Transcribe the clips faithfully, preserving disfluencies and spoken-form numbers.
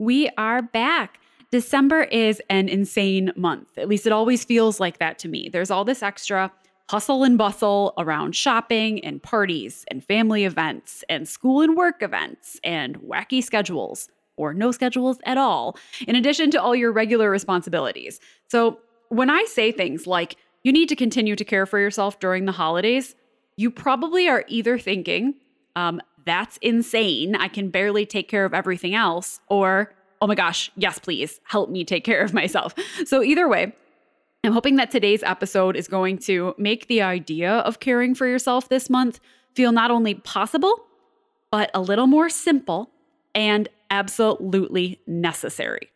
We are back. December is an insane month. At least it always feels like that to me. There's all this extra hustle and bustle around shopping and parties and family events and school and work events and wacky schedules or no schedules at all, in addition to all your regular responsibilities. So when I say things like, you need to continue to care for yourself during the holidays, you probably are either thinking, um, that's insane, I can barely take care of everything else, or, oh my gosh, yes, please, help me take care of myself. So either way, I'm hoping that today's episode is going to make the idea of caring for yourself this month feel not only possible, but a little more simple and absolutely necessary.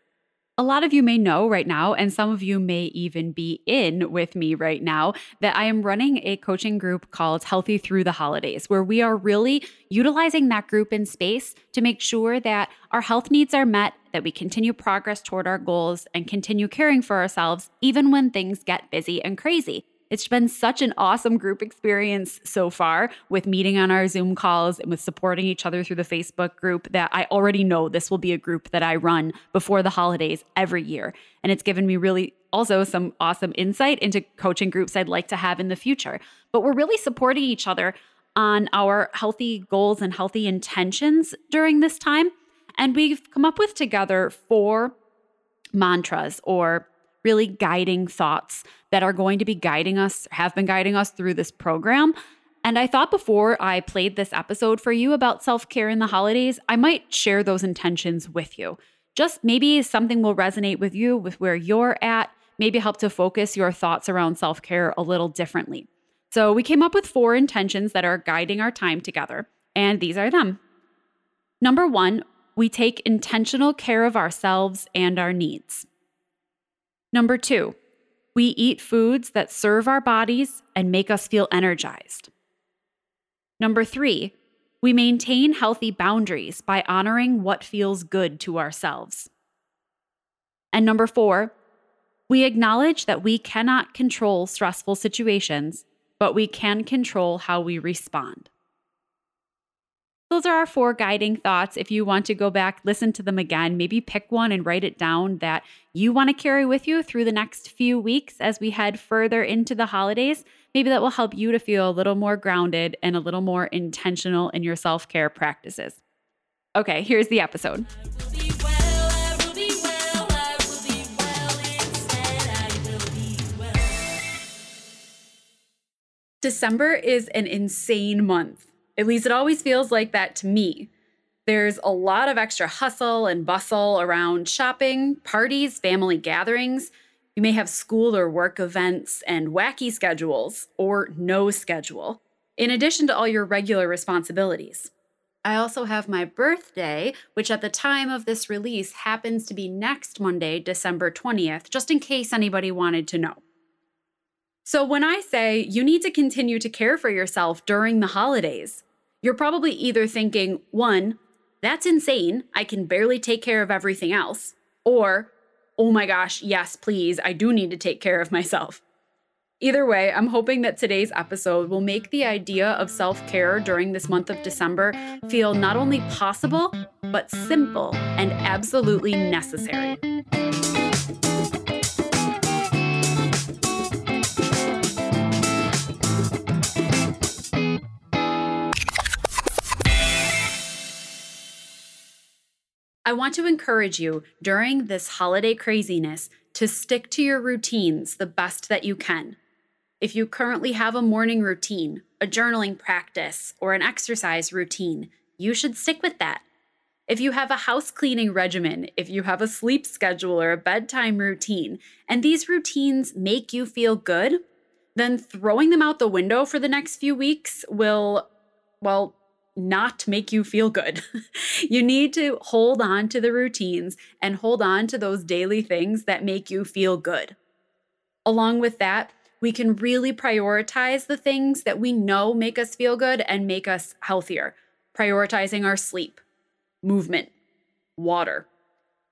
A lot of you may know right now, and some of you may even be in with me right now, that I am running a coaching group called Healthy Through the Holidays, where we are really utilizing that group in space to make sure that our health needs are met, that we continue progress toward our goals, and continue caring for ourselves, even when things get busy and crazy. It's been such an awesome group experience so far, with meeting on our Zoom calls and with supporting each other through the Facebook group, that I already know this will be a group that I run before the holidays every year. And it's given me really also some awesome insight into coaching groups I'd like to have in the future. But we're really supporting each other on our healthy goals and healthy intentions during this time. And we've come up with together four mantras, or really guiding thoughts, that are going to be guiding us, have been guiding us through this program. And I thought before I played this episode for you about self-care in the holidays, I might share those intentions with you. Just maybe something will resonate with you, with where you're at, maybe help to focus your thoughts around self-care a little differently. So we came up with four intentions that are guiding our time together, and these are them. Number one, we take intentional care of ourselves and our needs. Number two, we eat foods that serve our bodies and make us feel energized. Number three, we maintain healthy boundaries by honoring what feels good to ourselves. And number four, we acknowledge that we cannot control stressful situations, but we can control how we respond. Those are our four guiding thoughts. If you want to go back, listen to them again, maybe pick one and write it down that you want to carry with you through the next few weeks as we head further into the holidays. Maybe that will help you to feel a little more grounded and a little more intentional in your self-care practices. Okay, here's the episode. December is an insane month. At least it always feels like that to me. There's a lot of extra hustle and bustle around shopping, parties, family gatherings. You may have school or work events and wacky schedules or no schedule, in addition to all your regular responsibilities. I also have my birthday, which at the time of this release happens to be next Monday, December twentieth, just in case anybody wanted to know. So when I say you need to continue to care for yourself during the holidays, you're probably either thinking, one, that's insane, I can barely take care of everything else, or, oh my gosh, yes, please, I do need to take care of myself. Either way, I'm hoping that today's episode will make the idea of self-care during this month of December feel not only possible, but simple and absolutely necessary. I want to encourage you during this holiday craziness to stick to your routines the best that you can. If you currently have a morning routine, a journaling practice, or an exercise routine, you should stick with that. If you have a house cleaning regimen, if you have a sleep schedule or a bedtime routine, and these routines make you feel good, then throwing them out the window for the next few weeks will, well, not make you feel good. You need to hold on to the routines and hold on to those daily things that make you feel good. Along with that, we can really prioritize the things that we know make us feel good and make us healthier. Prioritizing our sleep, movement, water.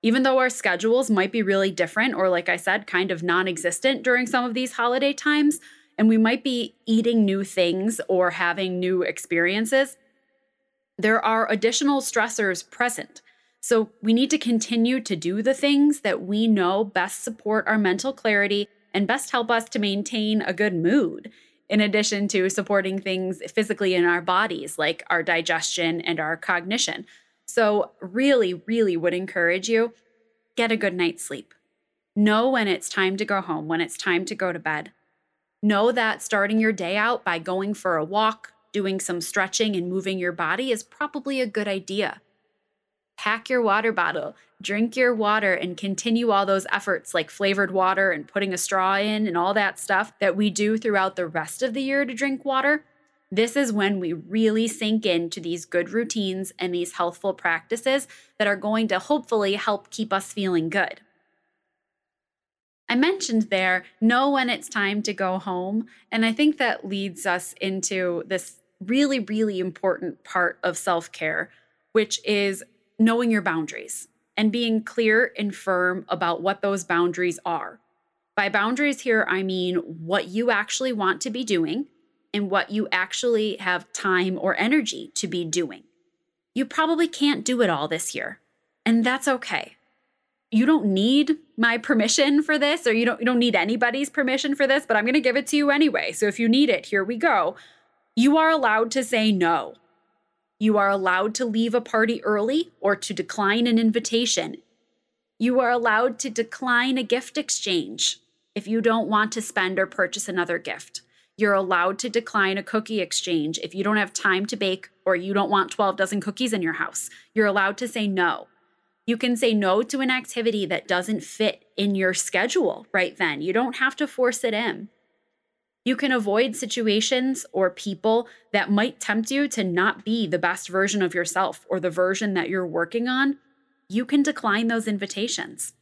Even though our schedules might be really different, or like I said, kind of non-existent during some of these holiday times, and we might be eating new things or having new experiences, there are additional stressors present. So we need to continue to do the things that we know best support our mental clarity and best help us to maintain a good mood, in addition to supporting things physically in our bodies, like our digestion and our cognition. So really, really would encourage you, get a good night's sleep. Know when it's time to go home, when it's time to go to bed. Know that starting your day out by going for a walk, doing some stretching and moving your body is probably a good idea. Pack your water bottle, drink your water, and continue all those efforts like flavored water and putting a straw in and all that stuff that we do throughout the rest of the year to drink water. This is when we really sink into these good routines and these healthful practices that are going to hopefully help keep us feeling good. I mentioned there, know when it's time to go home. And I think that leads us into this really, really important part of self-care, which is knowing your boundaries and being clear and firm about what those boundaries are. By boundaries here, I mean what you actually want to be doing and what you actually have time or energy to be doing. You probably can't do it all this year, and that's okay. You don't need my permission for this, or you don't, you don't need anybody's permission for this, but I'm going to give it to you anyway. So if you need it, here we go. You are allowed to say no. You are allowed to leave a party early or to decline an invitation. You are allowed to decline a gift exchange if you don't want to spend or purchase another gift. You're allowed to decline a cookie exchange if you don't have time to bake or you don't want twelve dozen cookies in your house. You're allowed to say no. You can say no to an activity that doesn't fit in your schedule right then. You don't have to force it in. You can avoid situations or people that might tempt you to not be the best version of yourself or the version that you're working on. You can decline those invitations.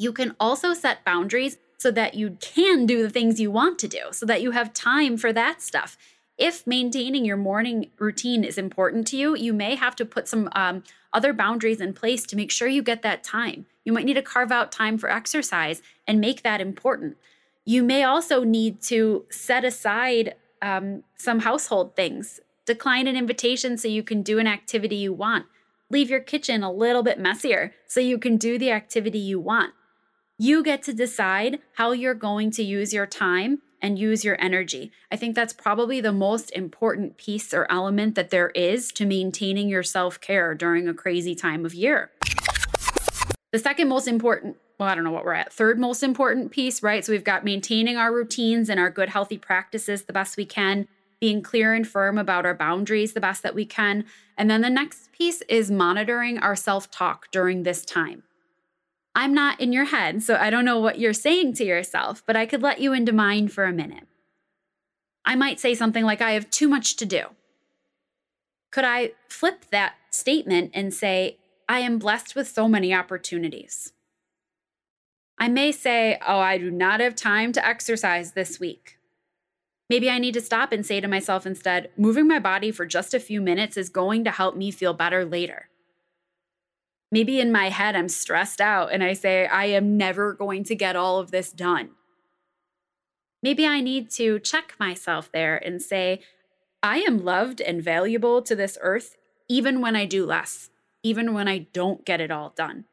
You can also set boundaries so that you can do the things you want to do, so that you have time for that stuff. If maintaining your morning routine is important to you, you may have to put some um, other boundaries in place to make sure you get that time. You might need to carve out time for exercise and make that important. You may also need to set aside um, some household things. Decline an invitation so you can do an activity you want. Leave your kitchen a little bit messier so you can do the activity you want. You get to decide how you're going to use your time and use your energy. I think that's probably the most important piece or element that there is to maintaining your self-care during a crazy time of year. The second most important Well, I don't know what we're at. Third most important piece, right? So we've got maintaining our routines and our good, healthy practices the best we can, being clear and firm about our boundaries the best that we can. And then the next piece is monitoring our self-talk during this time. I'm not in your head, so I don't know what you're saying to yourself, but I could let you into mine for a minute. I might say something like, I have too much to do. Could I flip that statement and say, I am blessed with so many opportunities? I may say, oh, I do not have time to exercise this week. Maybe I need to stop and say to myself instead, moving my body for just a few minutes is going to help me feel better later. Maybe in my head, I'm stressed out and I say, I am never going to get all of this done. Maybe I need to check myself there and say, I am loved and valuable to this earth, even when I do less, even when I don't get it all done.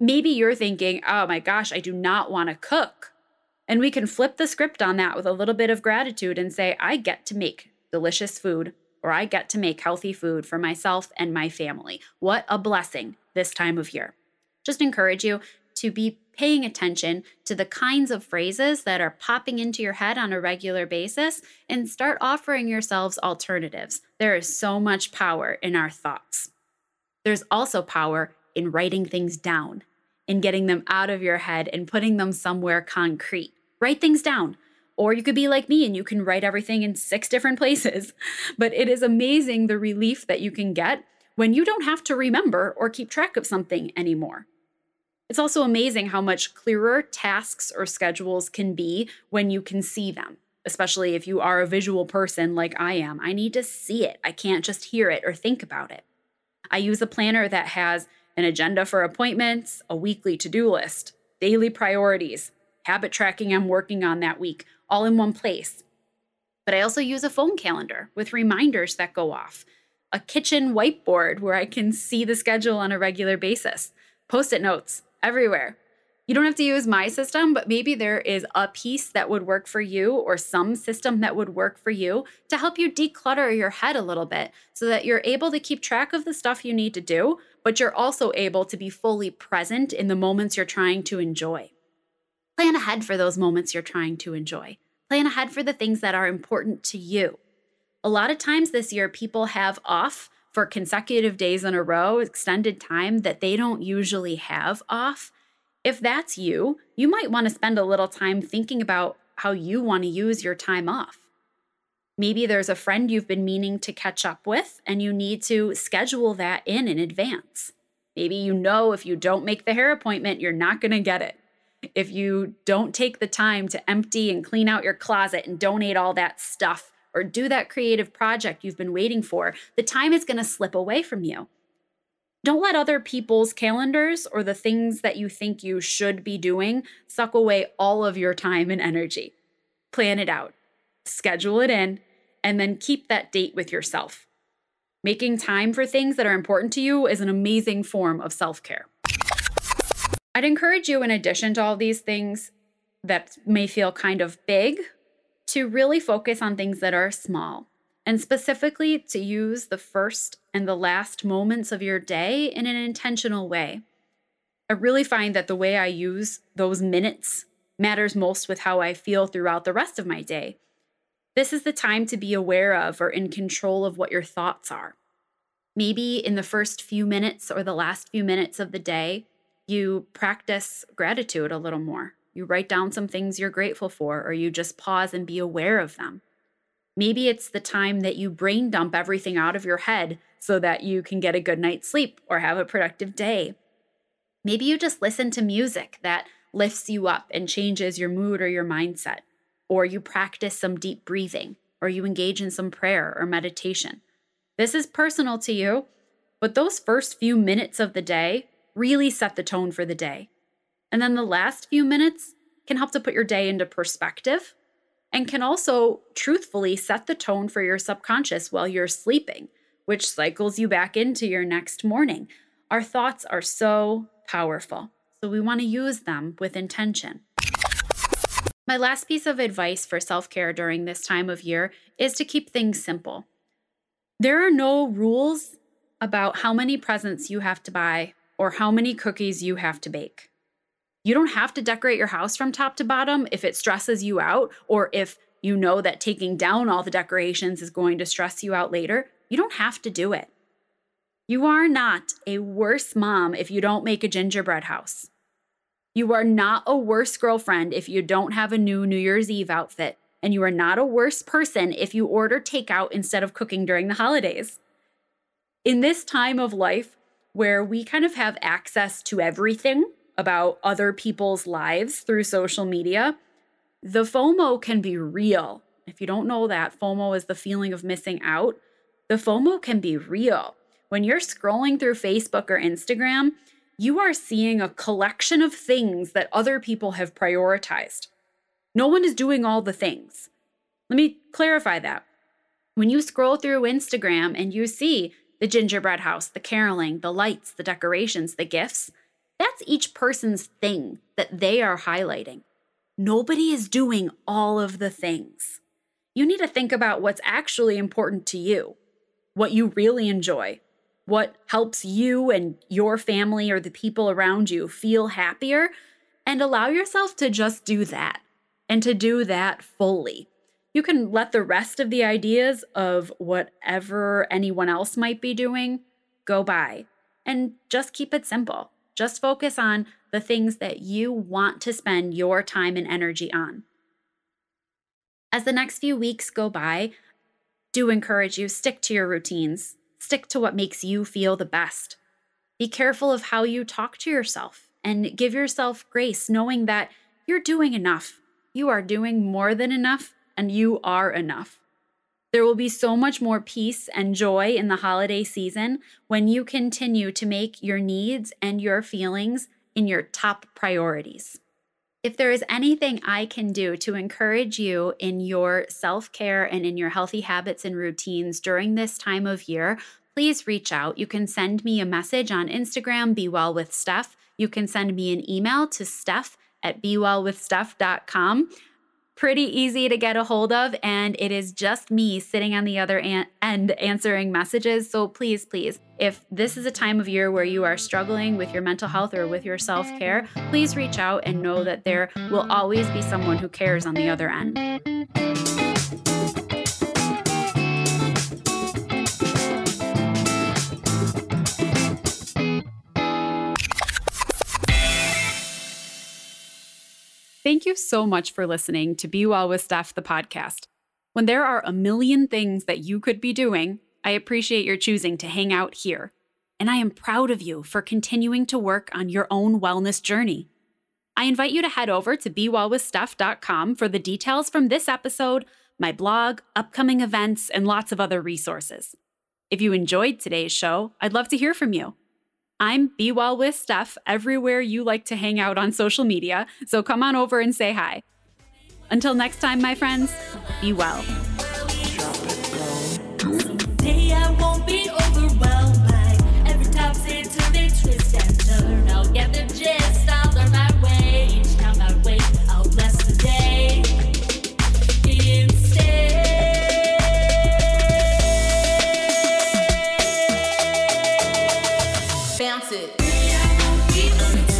Maybe you're thinking, oh my gosh, I do not want to cook. And we can flip the script on that with a little bit of gratitude and say, I get to make delicious food, or I get to make healthy food for myself and my family. What a blessing this time of year. Just encourage you to be paying attention to the kinds of phrases that are popping into your head on a regular basis and start offering yourselves alternatives. There is so much power in our thoughts. There's also power in writing things down and getting them out of your head and putting them somewhere concrete. Write things down. Or you could be like me and you can write everything in six different places. But it is amazing the relief that you can get when you don't have to remember or keep track of something anymore. It's also amazing how much clearer tasks or schedules can be when you can see them, especially if you are a visual person like I am. I need to see it. I can't just hear it or think about it. I use a planner that has an agenda for appointments, a weekly to-do list, daily priorities, habit tracking I'm working on that week, all in one place. But I also use a phone calendar with reminders that go off. a kitchen whiteboard where I can see the schedule on a regular basis, Post-it notes everywhere. You don't have to use my system, but maybe there is a piece that would work for you or some system that would work for you to help you declutter your head a little bit so that you're able to keep track of the stuff you need to do, but you're also able to be fully present in the moments you're trying to enjoy. Plan ahead for those moments you're trying to enjoy. Plan ahead for the things that are important to you. A lot of times this year, people have off for consecutive days in a row, extended time that they don't usually have off. If that's you, you might want to spend a little time thinking about how you want to use your time off. Maybe there's a friend you've been meaning to catch up with and you need to schedule that in in advance. Maybe you know if you don't make the hair appointment, you're not going to get it. If you don't take the time to empty and clean out your closet and donate all that stuff or do that creative project you've been waiting for, the time is going to slip away from you. Don't let other people's calendars or the things that you think you should be doing suck away all of your time and energy. Plan it out, schedule it in, and then keep that date with yourself. Making time for things that are important to you is an amazing form of self-care. I'd encourage you, in addition to all these things that may feel kind of big, to really focus on things that are small. And specifically to use the first and the last moments of your day in an intentional way. I really find that the way I use those minutes matters most with how I feel throughout the rest of my day. This is the time to be aware of or in control of what your thoughts are. Maybe in the first few minutes or the last few minutes of the day, you practice gratitude a little more. You write down some things you're grateful for, or you just pause and be aware of them. Maybe it's the time that you brain dump everything out of your head so that you can get a good night's sleep or have a productive day. Maybe you just listen to music that lifts you up and changes your mood or your mindset, or you practice some deep breathing, or you engage in some prayer or meditation. This is personal to you, but those first few minutes of the day really set the tone for the day. And then the last few minutes can help to put your day into perspective and can also truthfully set the tone for your subconscious while you're sleeping, which cycles you back into your next morning. Our thoughts are so powerful, so we want to use them with intention. My last piece of advice for self-care during this time of year is to keep things simple. There are no rules about how many presents you have to buy or how many cookies you have to bake. You don't have to decorate your house from top to bottom if it stresses you out or if you know that taking down all the decorations is going to stress you out later. You don't have to do it. You are not a worse mom if you don't make a gingerbread house. You are not a worse girlfriend if you don't have a new New Year's Eve outfit. And you are not a worse person if you order takeout instead of cooking during the holidays. In this time of life where we kind of have access to everything about other people's lives through social media, the FOMO can be real. If you don't know that, FOMO is the feeling of missing out. The FOMO can be real. When you're scrolling through Facebook or Instagram, you are seeing a collection of things that other people have prioritized. No one is doing all the things. Let me clarify that. When you scroll through Instagram and you see the gingerbread house, the caroling, the lights, the decorations, the gifts, that's each person's thing that they are highlighting. Nobody is doing all of the things. You need to think about what's actually important to you, what you really enjoy, what helps you and your family or the people around you feel happier, and allow yourself to just do that and to do that fully. You can let the rest of the ideas of whatever anyone else might be doing go by and just keep it simple. Just focus on the things that you want to spend your time and energy on. As the next few weeks go by, do encourage you, stick to your routines. Stick to what makes you feel the best. Be careful of how you talk to yourself and give yourself grace, knowing that you're doing enough. You are doing more than enough, and you are enough. There will be so much more peace and joy in the holiday season when you continue to make your needs and your feelings in your top priorities. If there is anything I can do to encourage you in your self-care and in your healthy habits and routines during this time of year, please reach out. You can send me a message on Instagram, BeWellWithSteph. You can send me an email to Steph at Be Well With Steph dot com. Pretty easy to get a hold of, and it is just me sitting on the other an- end answering messages. So please, please, if this is a time of year where you are struggling with your mental health or with your self-care, please reach out and know that there will always be someone who cares on the other end. Thank you so much for listening to Be Well With Steph, the podcast. When there are a million things that you could be doing, I appreciate your choosing to hang out here. And I am proud of you for continuing to work on your own wellness journey. I invite you to head over to Be Well With Steph dot com for the details from this episode, my blog, upcoming events, and lots of other resources. If you enjoyed today's show, I'd love to hear from you. I'm Be Well With Steph everywhere you like to hang out on social media, so come on over and say hi. Until next time, my friends, be well. Today I won't be overwhelmed by every topsy till they twist and turn. I'll get the gist, I'll learn my way. Each time I wait, I'll bless the day. Instead. Bounce it.